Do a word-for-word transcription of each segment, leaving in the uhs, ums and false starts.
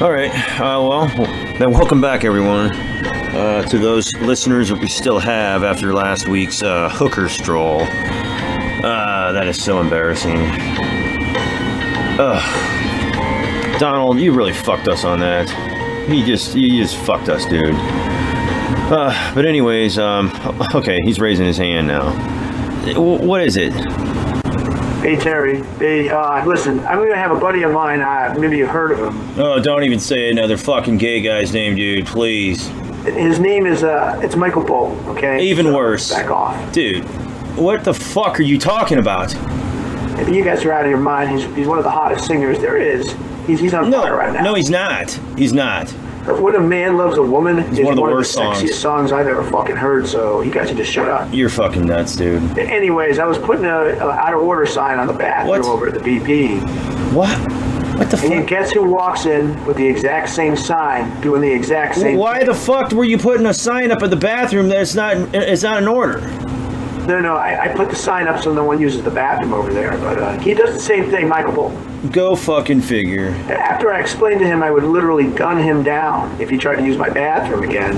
All right, uh, well, then welcome back, everyone, uh, to those listeners that we still have after last week's uh, hooker stroll. Uh, that is so embarrassing. Ugh. Donald, you really fucked us on that. He just, you just fucked us, dude. Uh, but anyways, um, okay, he's raising his hand now. What is it? Hey, Terry. Hey, uh, listen, I'm going to have a buddy of mine. Uh, maybe you've heard of him. Oh, don't even say another fucking gay guy's name, dude. Please. His name is, uh, it's Michael Bolton, okay? Even so, worse. Back off. Dude, what the fuck are you talking about? You guys are out of your mind. He's, he's one of the hottest singers there is. He's, he's on no, fire right now. No, he's not. He's not. When a man loves a woman, it's one of the one worst of the sexiest songs. songs I've ever fucking heard, so you guys should just shut up. You're fucking nuts, dude. Anyways, I was putting an out of order sign on the bathroom what? over at the B P. What? What the fuck? And guess who walks in with the exact same sign, doing the exact same Why thing. the fuck were you putting a sign up at the bathroom that it's not, it's not in order? No, no, I, I put the sign up so no one uses the bathroom over there, but uh, he does the same thing, Michael Bolton. Go fucking figure. After I explained to him I would literally gun him down if he tried to use my bathroom again,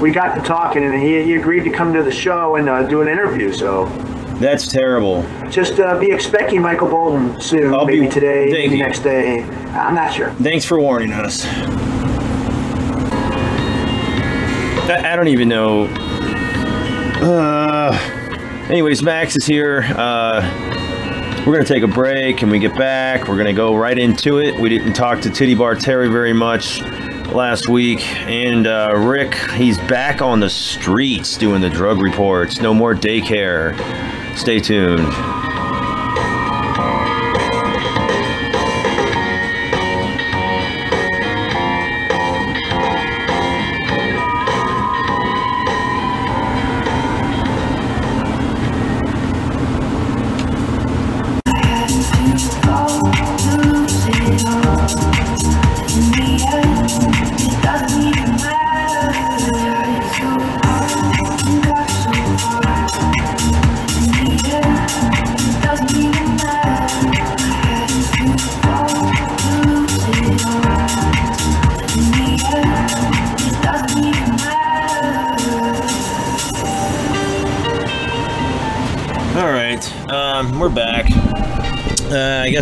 we got to talking and he, he agreed to come to the show and uh, do an interview, so... That's terrible. Just uh, be expecting Michael Bolton soon, I'll maybe be, today, maybe next day, I'm not sure. Thanks for warning us. I, I don't even know... Uh, anyways, Max is here. Uh, we're going to take a break and we get back. We're going to go right into it. We didn't talk to Titty Bar Terry very much last week. And uh, Rick, he's back on the streets doing the drug reports. No more daycare. Stay tuned.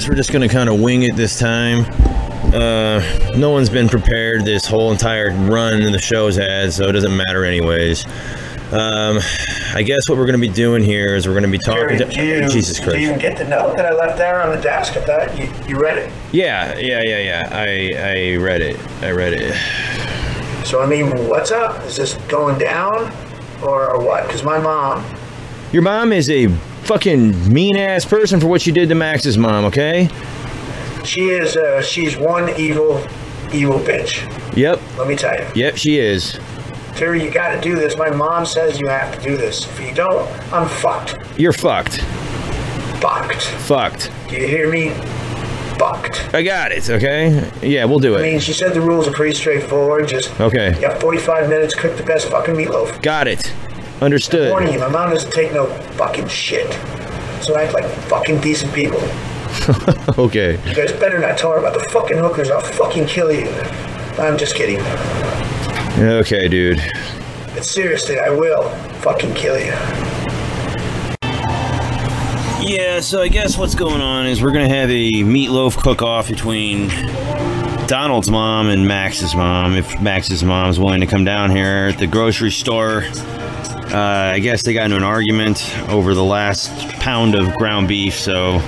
We're just gonna kind of wing it this time. Uh, no one's been prepared this whole entire run the show's had, so it doesn't matter anyways. Um, I guess what we're gonna be doing here is we're gonna be talking Jerry, to do you, Jesus Christ. Did you even get the note that I left there on the desk? I thought you, you read it. Yeah, yeah, yeah, yeah. I I read it. I read it. So I mean, what's up? Is this going down or, or what? Because my mom. Your mom is a fucking mean-ass person for what you did to Max's mom, okay? She is, uh, she's one evil, evil bitch. Yep. Let me tell you. Yep, she is. Terry, you gotta do this. My mom says you have to do this. If you don't, I'm fucked. You're fucked. Fucked. Fucked. Do you hear me? Fucked. I got it, okay? Yeah, we'll do it. I mean, she said the rules are pretty straightforward. Just, okay. You have forty-five minutes, cook the best fucking meatloaf. Got it. Understood. I'm warning you, my mom doesn't take no fucking shit. So act like fucking decent people. Okay. You guys better not tell her about the fucking hookers. I'll fucking kill you. I'm just kidding. Okay, dude. But seriously, I will fucking kill you. Yeah, so I guess what's going on is we're going to have a meatloaf cook-off between Donald's mom and Max's mom. If Max's mom's willing to come down here at the grocery store... Uh, I guess they got into an argument over the last pound of ground beef, so...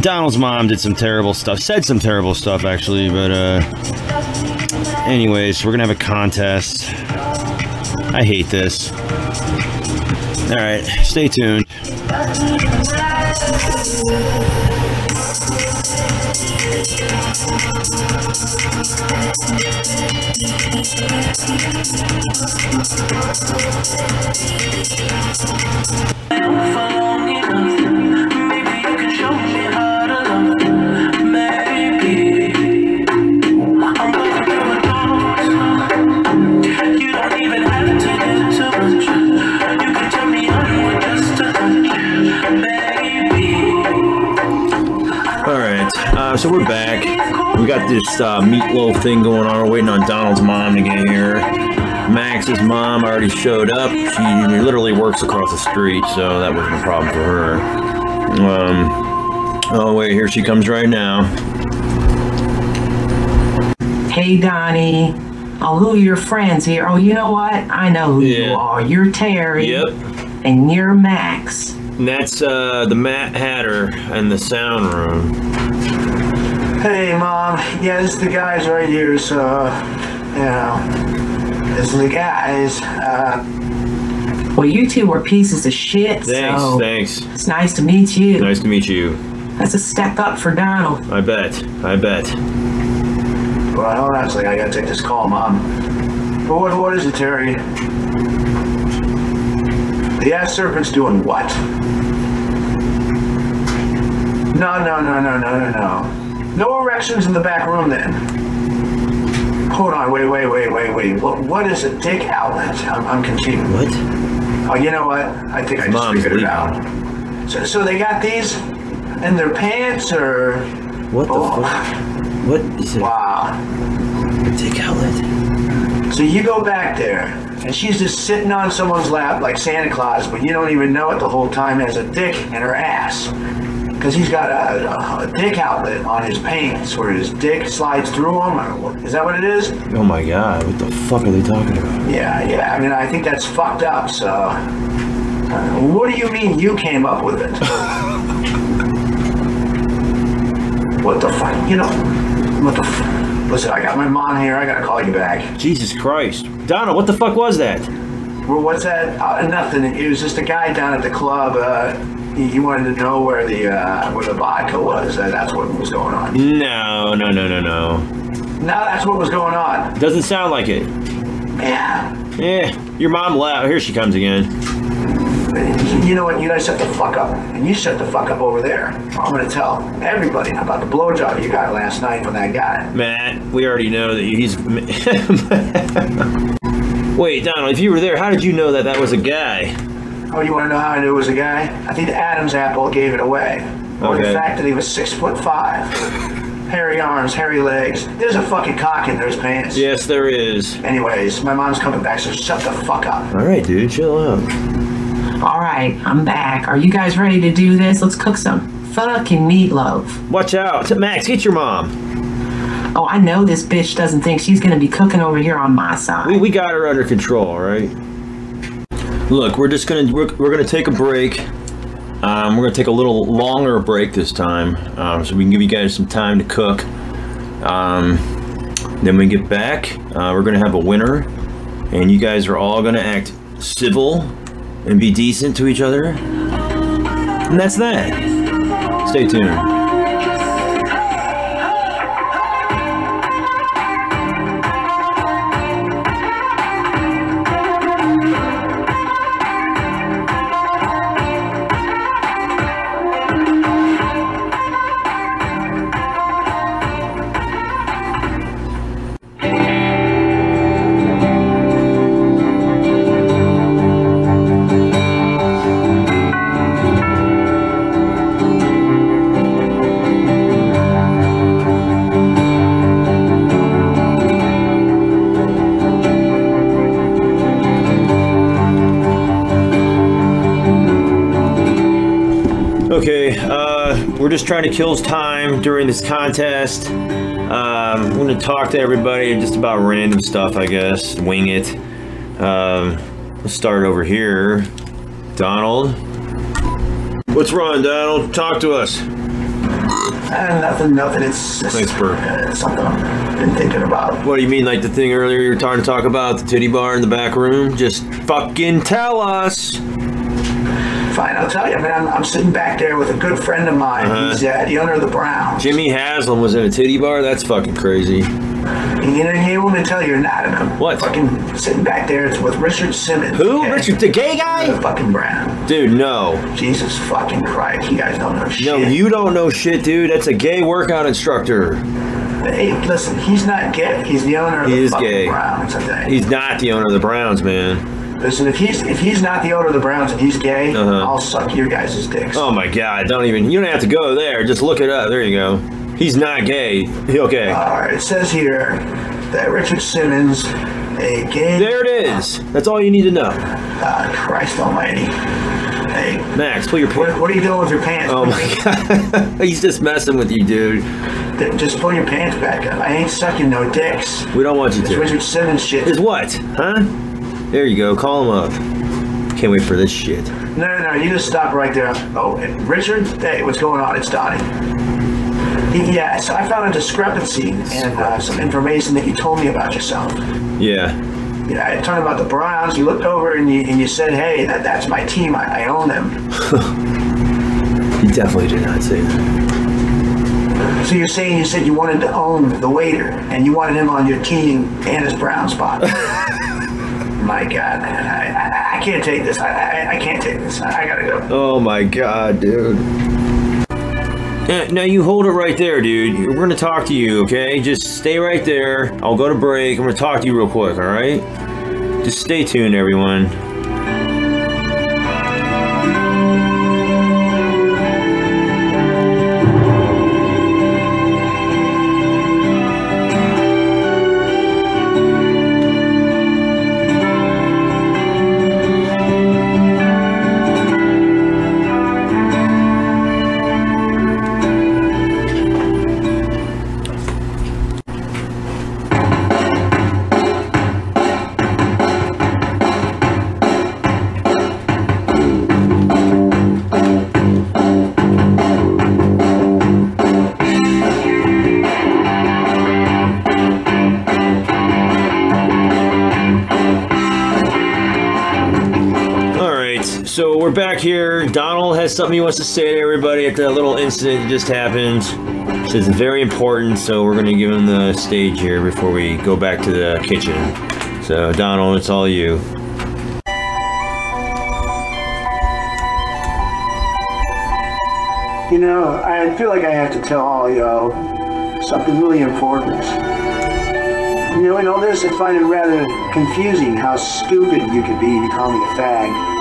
Donald's mom did some terrible stuff. Said some terrible stuff, actually, but, uh... anyways, we're gonna have a contest. I hate this. Alright, stay tuned. Uh, so we're back. We got this uh, meatloaf thing going on. We're waiting on Donald's mom to get here. Max's mom already showed up. She literally works across the street, so that wasn't a problem for her. Um, oh, wait, here she comes right now. Hey, Donnie. Oh, who are your friends here? Oh, you know what? I know who yeah. you are. You're Terry. Yep. And you're Max. And that's uh, the Mad Hatter in the sound room. Hey, Mom. Yeah, this is the guys right here, so, you know, this is the guys. Uh, well, you two were pieces of shit, thanks, so thanks. It's nice to meet you. Nice to meet you. That's a step up for Donald. I bet. I bet. Well, hold on a second. I gotta take this call, Mom. But what, what is it, Terry? The ass serpent's doing what? No, no, no, no, no, no, no. No erections in the back room, then. Hold on, wait, wait, wait, wait, wait. What, what is a dick outlet? I'm, I'm confused. What? Oh, you know what? I think I just Mom's figured leaving. It out. So, so they got these in their pants, or? What the oh. fuck? What is it? Wow. A dick outlet. So you go back there. And she's just sitting on someone's lap like Santa Claus, but you don't even know it the whole time has a dick in her ass. Because he's got a, a, a dick outlet on his pants where his dick slides through him. Is that what it is? Oh my God, what the fuck are they talking about? Yeah, yeah, I mean, I think that's fucked up, so... Uh, what do you mean you came up with it? What the fuck? You know, what the fuck? Listen, I got my mom here. I gotta call you back. Jesus Christ. Donna, what the fuck was that? Well, what's that? Uh, nothing. It was just a guy down at the club. Uh, he, he wanted to know where the uh, where the vodka was. Uh, that's what was going on. No, no, no, no, no. No, that's what was going on. Doesn't sound like it. Yeah. Yeah. Your mom laughed. Here she comes again. You know what? You guys shut the fuck up. And you shut the fuck up over there. I'm going to tell everybody about the blowjob you got last night from that guy. Matt, we already know that he's... Wait, Donald, if you were there, how did you know that that was a guy? Oh, you want to know how I knew it was a guy? I think the Adam's apple gave it away. Or okay. The fact that he was six foot five. Hairy arms, hairy legs. There's a fucking cock in those pants. Yes, there is. Anyways, my mom's coming back, so shut the fuck up. All right, dude, chill out. All right, I'm back. Are you guys ready to do this? Let's cook some fucking meatloaf. Watch out. Max, get your mom. Oh, I know this bitch doesn't think she's going to be cooking over here on my side. We, we got her under control, all right? Look, we're just going to we're, we're going to take a break. Um, we're going to take a little longer break this time um, so we can give you guys some time to cook. Um, then we get back. Uh, we're going to have a winner, and you guys are all going to act civil and be decent to each other. And that's that. Stay tuned. We're just trying to kill time during this contest. Um, I'm going to talk to everybody just about random stuff, I guess. Wing it. Um, let's start over here. Donald. What's wrong, Donald? Talk to us. Uh, nothing, nothing. It's just Thanks, uh, something I've been thinking about. What do you mean, like the thing earlier you were trying to talk about? The titty bar in the back room? Just fucking tell us. Fine, I'll tell you, man. I'm, I'm sitting back there with a good friend of mine. Uh-huh. He's uh, the owner of the Browns. Jimmy Haslam was in a titty bar? That's fucking crazy. And you know, he ain't want to tell you not. I'm what? Fucking sitting back there with Richard Simmons. Who? Okay? Richard, the gay guy? The fucking Brown. Dude, no. Jesus fucking Christ. You guys don't know shit. No, you don't know shit, dude. That's a gay workout instructor. Hey, listen, he's not gay. He's the owner of he the fucking gay. Browns. I think. He's not the owner of the Browns, man. Listen, if he's if he's not the owner of the Browns and he's gay, uh-huh. I'll suck your guys' dicks. Oh my God! Don't even. You don't have to go there. Just look it up. There you go. He's not gay. He'll gay. Uh, it says here that Richard Simmons, a gay... There it is. That's all you need to know. Uh, Christ almighty. Hey. Max, pull your pants. What, what are you doing with your pants? Oh, my God. He's just messing with you, dude. Just pull your pants back up. I ain't sucking no dicks. We don't want you it's to. It's Richard Simmons shit. It's what? Huh? There you go. Call him up. Can't wait for this shit. No, no, no. You just stop right there. Oh, Richard? Hey, what's going on? It's Donnie. Yes, yeah, so I found a discrepancy and uh, some information that you told me about yourself. Yeah. Yeah, I talking about the Browns. You looked over and you, and you said, hey, that, that's my team. I, I own them. You definitely did not say that. So you're saying you said you wanted to own the waiter and you wanted him on your team and his Brown spot. My God, man. I, I, I can't take this. I, I, I can't take this. I, I gotta go. Oh, my God, dude. Uh, now you hold it right there, dude. We're gonna talk to you, okay? Just stay right there. I'll go to break. I'm gonna talk to you real quick, all right? Just stay tuned, everyone. Back here. Donald has something he wants to say to everybody at that little incident that just happened. So it's very important, so we're going to give him the stage here before we go back to the kitchen. So, Donald, it's all you. You know, I feel like I have to tell all y'all something really important. You know, in all this, I find it rather confusing how stupid you could be to call me a fag.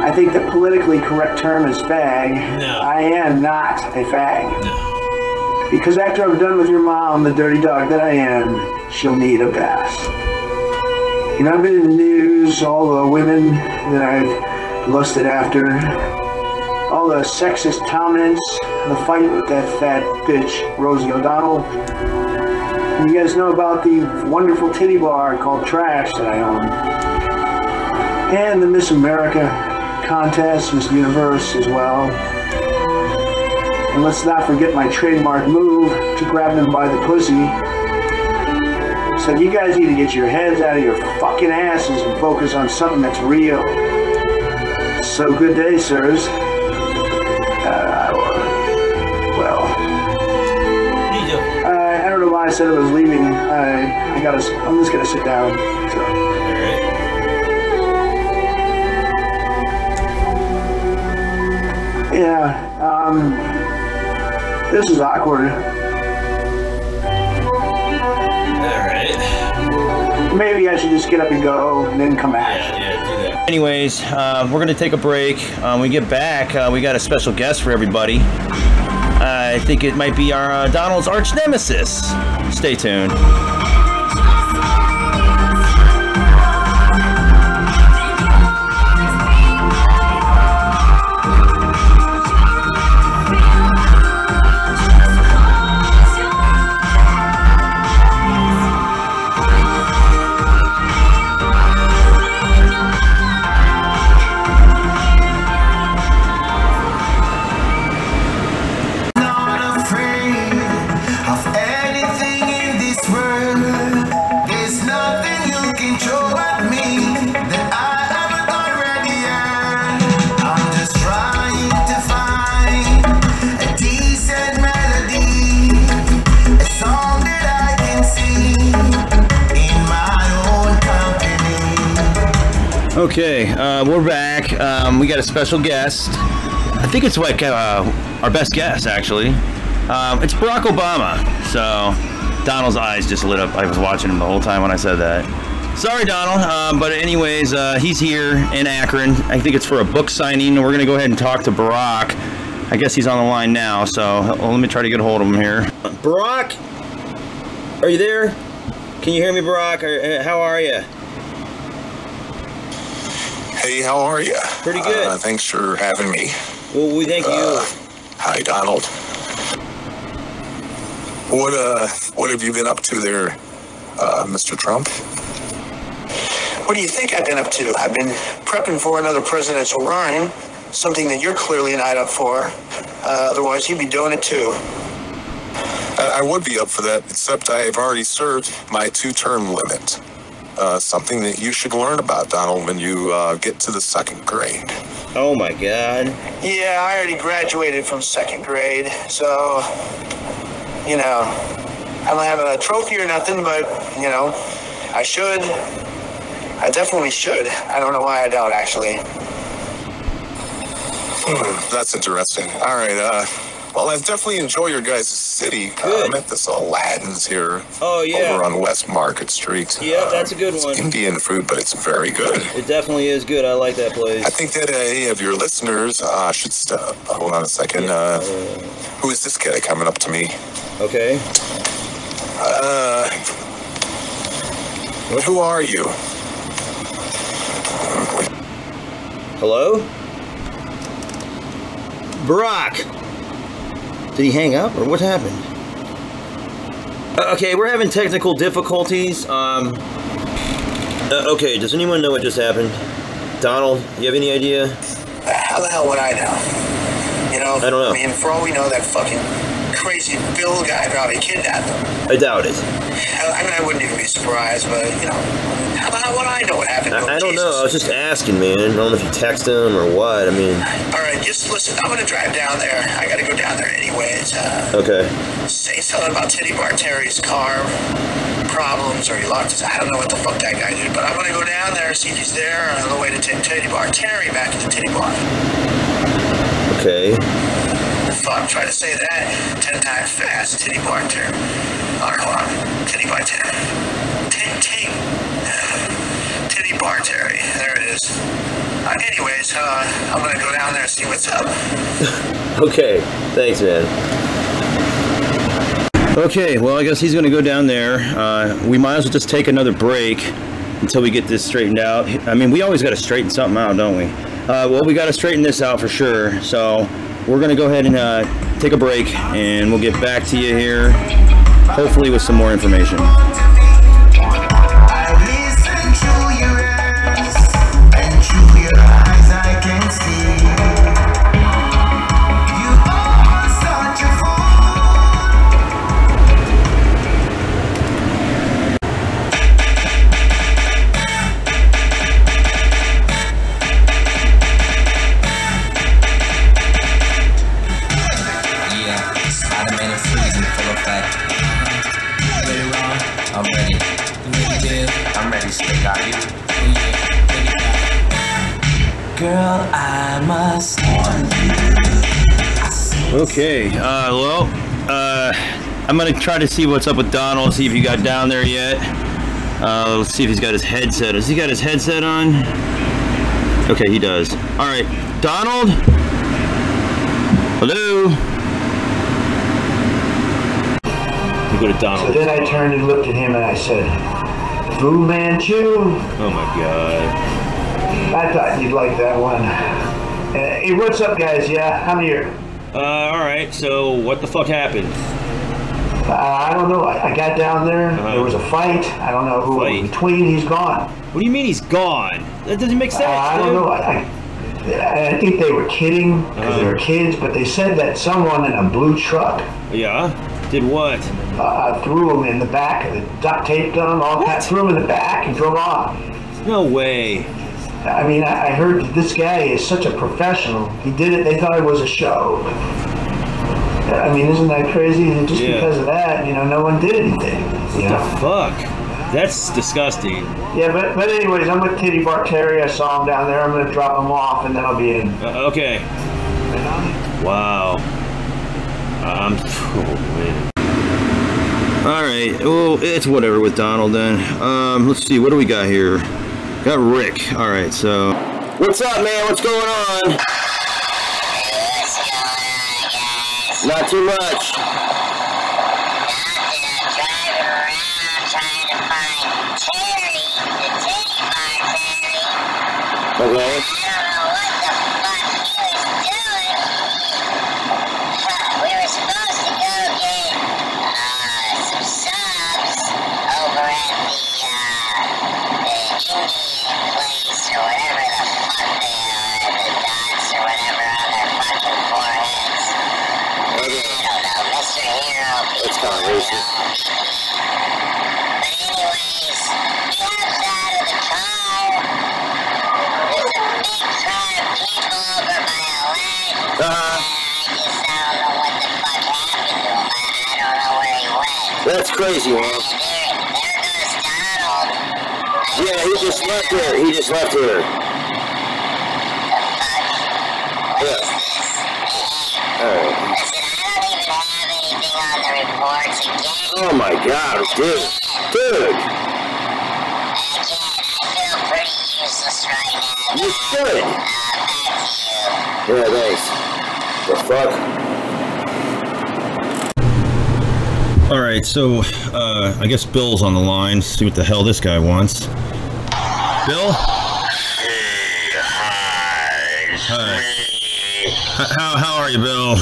I think the politically correct term is fag. No. I am not a fag. No. Because after I'm done with your mom, the dirty dog that I am, she'll need a bath. You know, I've been in the news, all the women that I've lusted after, all the sexist comments, the fight with that fat bitch, Rosie O'Donnell. And you guys know about the wonderful titty bar called Trash that I own. And the Miss America contest, Miss Universe as well. And let's not forget my trademark move to grab them by the pussy. So you guys need to get your heads out of your fucking asses and focus on something that's real. So good day, sirs. Uh, well, I, I don't know why I said I was leaving. I, I gotta, I'm just gonna sit down. So. Yeah, um, this is awkward. Alright. Maybe I should just get up and go and then come back. Yeah, yeah, do that. Anyways, uh, we're gonna take a break. Um, when we get back, uh, we got a special guest for everybody. Uh, I think it might be our uh, Donald's arch nemesis. Stay tuned. Okay, uh, we're back. Um, we got a special guest. I think it's like uh, our best guest, actually. Um, it's Barack Obama. So, Donald's eyes just lit up. I was watching him the whole time when I said that. Sorry, Donald. Um, but anyways, uh, he's here in Akron. I think it's for a book signing. We're going to go ahead and talk to Barack I guess he's on the line now, so well, let me try to get a hold of him here. Barack, are you there? Can you hear me, Barack? Or, uh, how are you? Hey, how are you? Pretty good. Uh, thanks for having me. Well, we thank you. Uh, hi, Donald. What uh, what have you been up to there, uh, Mister Trump? What do you think I've been up to? I've been prepping for another presidential run, something that you're clearly not up for. Uh, otherwise, he'd be doing it too. I, I would be up for that, except I have already served my two-term limit. Uh, something that you should learn about, Donald, when you uh, get to the second grade. Oh, my God. Yeah, I already graduated from second grade, so, you know, I don't have a trophy or nothing, but, you know, I should. I definitely should. I don't know why I don't, actually. Hmm, that's interesting. All right, uh, well, I definitely enjoy your guys' city. Good. Uh, I'm at this Aladdin's here. Oh, yeah. Over on West Market Street. Yeah, uh, that's a good one. It's Indian food, but it's very good. It definitely is good. I like that place. I think that any uh, of your listeners uh, should stop. Hold on a second. Yeah. Uh, who is this guy coming up to me? Okay. Uh, who are you? Hello? Barack! Did he hang up, or what happened? Uh, okay, we're having technical difficulties. Um, uh, okay, does anyone know what just happened? Donald, you have any idea? How the hell would I know? You know, I don't know. I mean, for all we know, that fucking crazy Bill guy probably kidnapped him. I doubt it. I, I mean, I wouldn't even be surprised, but, you know... How the hell would I know what happened? I, I don't Jesus. know. I was just asking, man. I don't know if you text him or what. I mean... All right, just listen. I'm going to drive down there. I got to go down there anyways. Uh, okay. Say something about Teddy Barteri's car problems or he locked his... I don't know what the fuck that guy did, but I'm going to go down there and see if he's there on the way to take Teddy Barteri back to the Teddy Bar. Okay. Fuck, try to say that ten times fast. Teddy Barteri. All right, hold on. Teddy Barteri. Teddy... Teddy Barteri. There it is. Uh, anyways, uh, I'm going to go down there and see what's up. Okay. Thanks, man. Okay, well, I guess he's going to go down there. Uh, we might as well just take another break until we get this straightened out. I mean, we always got to straighten something out, don't we? Uh, well, we got to straighten this out for sure. So we're going to go ahead and uh, take a break, and we'll get back to you here, hopefully with some more information. Okay, uh, well, uh, I'm going to try to see what's up with Donald, see if he got down there yet. Uh, let's see if he's got his headset. Has he got his headset on? Okay, he does. All right, Donald? Hello? You go to Donald. So then I turned and looked at him and I said, Fu Manchu? Oh my God. I thought you'd like that one. Uh, hey, what's up, guys? Yeah, I'm here. Uh, alright, so what the fuck happened? Uh, I don't know. I, I got down there. Uh-huh. There was a fight. I don't know who was in between. He's gone. What do you mean he's gone? That doesn't make sense. Uh, I don't know. I, I, I think they were kidding because uh-huh. they were kids, but they said that someone in a blue truck. Yeah? Did what? Uh, threw him in the back. Duct taped him. All that. Threw him in the back and drove off. No way. I mean, I heard that this guy is such a professional. He did it, they thought it was a show. I mean, isn't that crazy? And just yeah. because of that, you know, no one did anything. What you know? the fuck? That's disgusting. Yeah, but, but anyways, I'm with Teddy Barteri. I saw him down there. I'm going to drop him off, and then I'll be in. Uh, okay. Wow. I'm... Oh, man. All right. Well, it's whatever with Donald, then. Um, let's see. What do we got here? Got Rick. All right, so what's up, man? What's going on? What's going on? Not too much. Now did I drive around trying to find Terry, the titty bartender. Okay. I don't know what the fuck he was doing. We were supposed to go get uh, some subs over at the, uh, the Indian place or whatever the fuck they are, the dots or whatever on their fucking foreheads. Mister Hero, it's called Lucy. But anyways, he hops out of the car. There's a big crowd of people over by Aladdin. Uh-huh. I just I don't know what the fuck happened to him. I, I don't know where he went. That's crazy, man. And there, there goes Donald. I yeah, he just Donald. left here. He just left here. The fuck? What yeah. is this? Hey, oh. listen, I don't even have anything on the reports again. Oh my god, dude. Dude. I can't. I feel pretty useless right now. You should. Uh, back to you. Yeah, thanks. The fuck? Alright, so, uh, I guess Bill's on the line. See what the hell this guy wants. Bill? Hey, hi. Hi. How, how are you, Bill?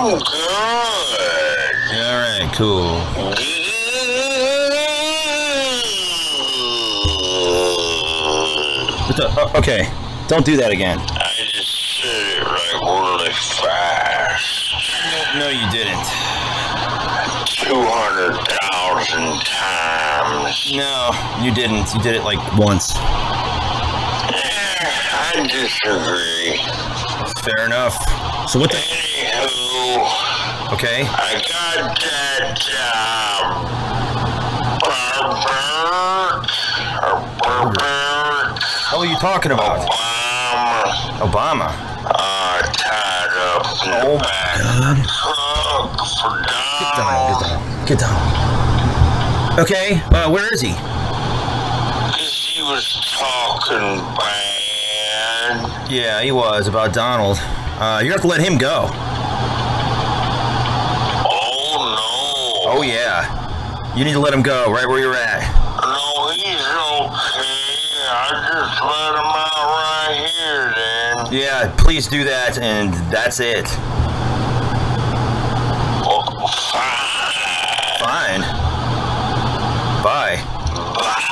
I'm good. Alright, cool. What the, oh, okay, don't do that again. I just said it right really fast. No, no you didn't. two hundred thousand times. No, you didn't. You did it like once. Yeah, I disagree. Fair enough. So what the... Anywho, okay. I got that, uh, Barack, or Barack. How are you talking about? Obama. Obama. Uh, tied up in oh the back. Hook for Donald. Get down, get down, get down. Okay, uh, where is he? Because he was talking bad. Yeah, he was, about Donald. Uh, you're gonna have to let him go. Oh, no. Oh, yeah. You need to let him go right where you're at. No, he's okay. I just let him out right here, then. Yeah, please do that, and that's it. Well, fine. Fine. Bye. Bye.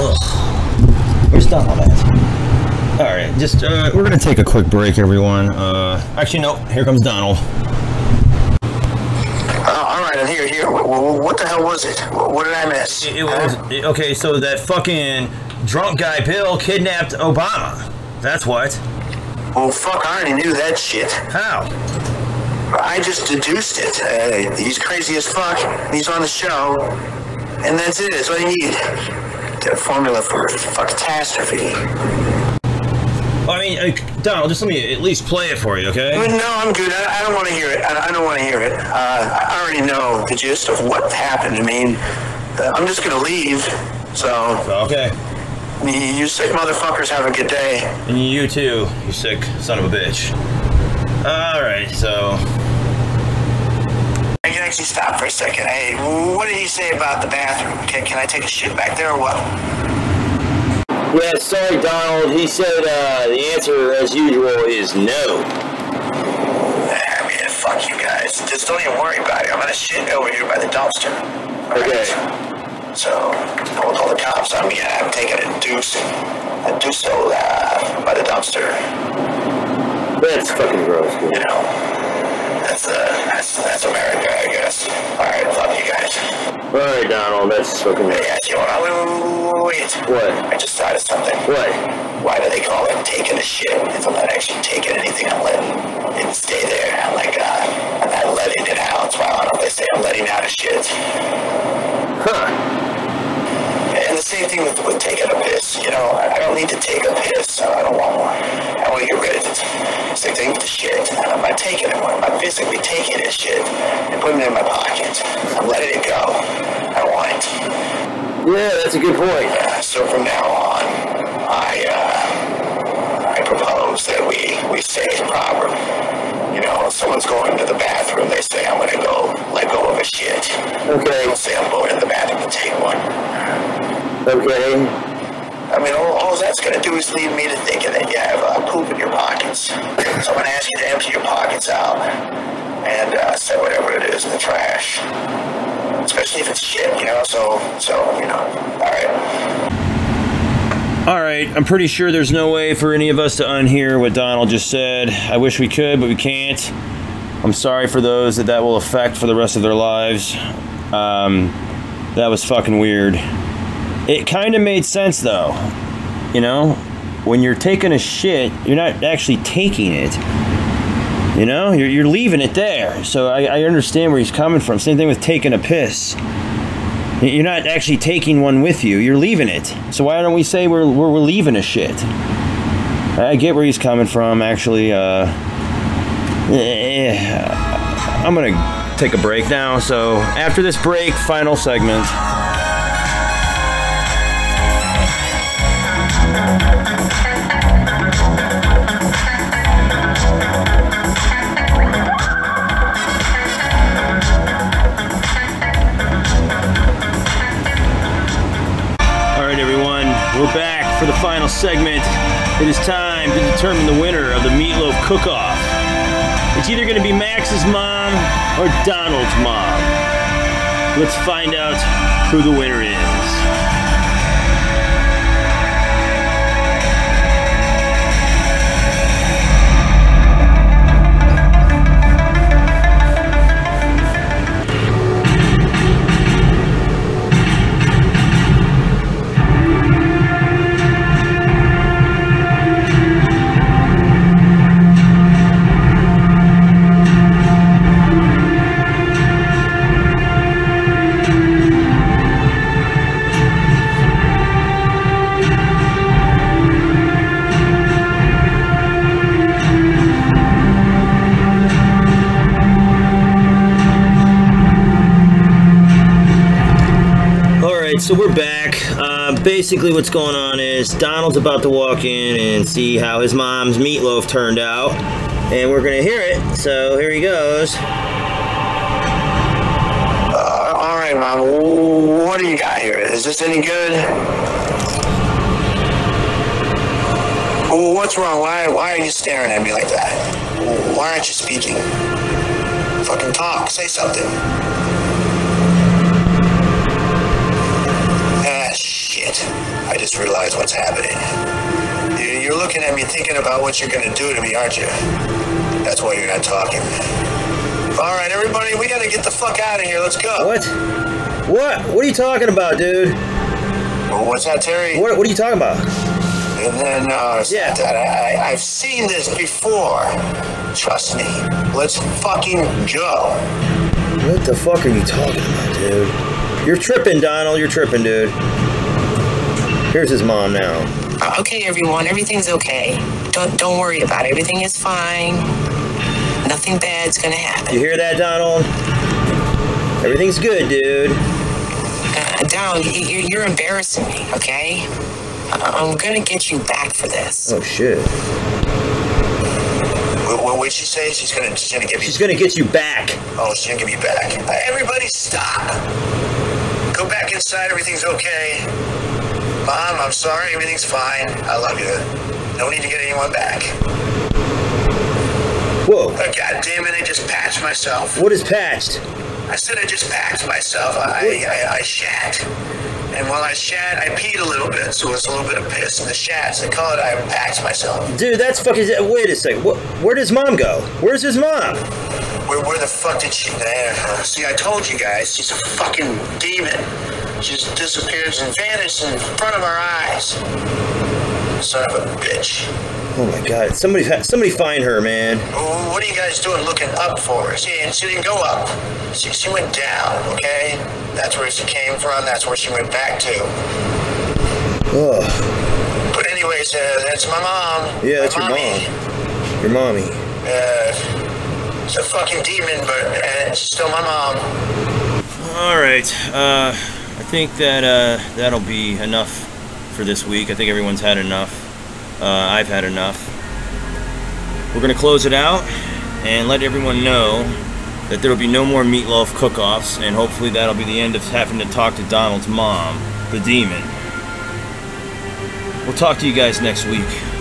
Ugh. Where's Donald at? All right, just uh, we're gonna take a quick break, everyone. Uh, actually, no, here comes Donald. Uh, all right, I'm here, here. What, what the hell was it? What did I miss? It, it was it, okay. So that fucking drunk guy Bill kidnapped Obama. That's what. Well, fuck, I already knew that shit. How? I just deduced it. Uh, he's crazy as fuck. He's on the show, and that's it. That's all you need. The formula for fuck catastrophe. I mean, uh, Donald, just let me at least play it for you, okay? No, I'm good. I, I don't want to hear it. I, I don't want to hear it. Uh, I already know the gist of what happened. I mean, uh, I'm just going to leave, so... Okay. You, you sick motherfuckers have a good day. And you too, you sick son of a bitch. All right, so... I can actually stop for a second. Hey, what did he say about the bathroom? Okay, can I take a shit back there or what? Yeah, sorry, Donald. He said uh, the answer, as usual, is no. I mean, fuck you guys. Just don't even worry about it. I'm gonna shit over here by the dumpster. All okay. Right? So, I will call the cops. I mean, I'm taking a deuce, a deuce so uh, by the dumpster. That's fucking gross, dude. You know, that's uh, that's that's America, I guess. All right, fuck you guys. All right, Donald, that's fucking... Hey, I you know, wait, what? I just thought of something. What? Why do they call it taking a shit? If I'm not actually taking anything, I'm letting it stay there. I'm like, uh, I'm not letting it out. That's why I don't they say I'm letting out a shit. Huh. And the same thing with, with taking a piss. You know, I, I don't need to take a piss. So I don't want one. I want to get rid of it. Same thing with the shit. I'm not taking it. I'm not physically taking this shit and putting it in my pocket. I'm letting it go. I don't want it. Yeah, that's a good point. Uh, so from now on, I uh, I propose that we Okay. I mean, all, all that's going to do is lead me to thinking that you have uh, poop in your pockets. So I'm going to ask you to empty your pockets out and uh, set whatever it is in the trash. Especially if it's shit, you know, so, so you know, all right. All right, I'm pretty sure there's no way for any of us to unhear what Donald just said. I wish we could, but we can't. I'm sorry for those that that will affect for the rest of their lives. Um, that was fucking weird. It kind of made sense, though. You know, when you're taking a shit, you're not actually taking it. You know, you're, you're leaving it there. So I, I understand where he's coming from. Same thing with taking a piss. You're not actually taking one with you. You're leaving it. So why don't we say we're we're, we're leaving a shit? I get where he's coming from, actually. Uh, yeah, I'm going to take a break now. So after this break, final segment. We're back for the final segment. It is time to determine the winner of the meatloaf cook-off. It's either going to be Max's mom or Donald's mom. Let's find out who the winner is. So we're back. Uh, basically what's going on is Donald's about to walk in and see how his mom's meatloaf turned out. And we're going to hear it. So here he goes. Uh, all right, Mom. What do you got here? Is this any good? Well, what's wrong? Why, why are you staring at me like that? Why aren't you speaking? Fucking talk. Say something. I just realized what's happening. You're looking at me thinking about what you're going to do to me, aren't you? That's why you're not talking. All right, everybody, we got to get the fuck out of here. Let's go. What? What? What are you talking about, dude? Well, what's that, Terry? What, what are you talking about? And then, uh, yeah. I, I, I've seen this before. Trust me. Let's fucking go. What the fuck are you talking about, dude? You're tripping, Donald. You're tripping, dude. Here's his mom now. Okay, everyone, everything's okay. Don't don't worry about it. Everything is fine. Nothing bad's gonna happen. You hear that, Donald? Everything's good, dude. Uh, Donald, you're, you're embarrassing me, okay? I'm gonna get you back for this. Oh, shit. What did she say? She's gonna, she's gonna give you... She's gonna get you back. Oh, she's gonna give you back. Uh, everybody stop. Go back inside. Everything's okay. Mom, I'm sorry, everything's fine. I love you. No need to get anyone back. Whoa. Oh, God damn it, I just patched myself. What is patched? I said I just patched myself. I, I, I shat. And while I shat, I peed a little bit, so it's a little bit of piss. And the shats, they call it I patched myself. Dude, that's fucking... Wait a second. What, where does Mom go? Where's his mom? Where, where the fuck did she... Uh, see, I told you guys, she's a fucking demon. Just disappears and vanishes in front of our eyes. Son of a bitch. Oh my God! Somebody, somebody find her, man. What are you guys doing, looking up for her? She, she didn't go up. She, she went down. Okay, that's where she came from. That's where she went back to. Ugh. But anyways, uh, that's my mom. Yeah, that's my your mommy. mom. Your mommy. Uh, it's a fucking demon, but uh, it's still my mom. All right. Uh. I think that uh, that'll be enough for this week. I think everyone's had enough. Uh, I've had enough. We're going to close it out and let everyone know that there will be no more meatloaf cook-offs, and hopefully that'll be the end of having to talk to Donald's mom, the demon. We'll talk to you guys next week.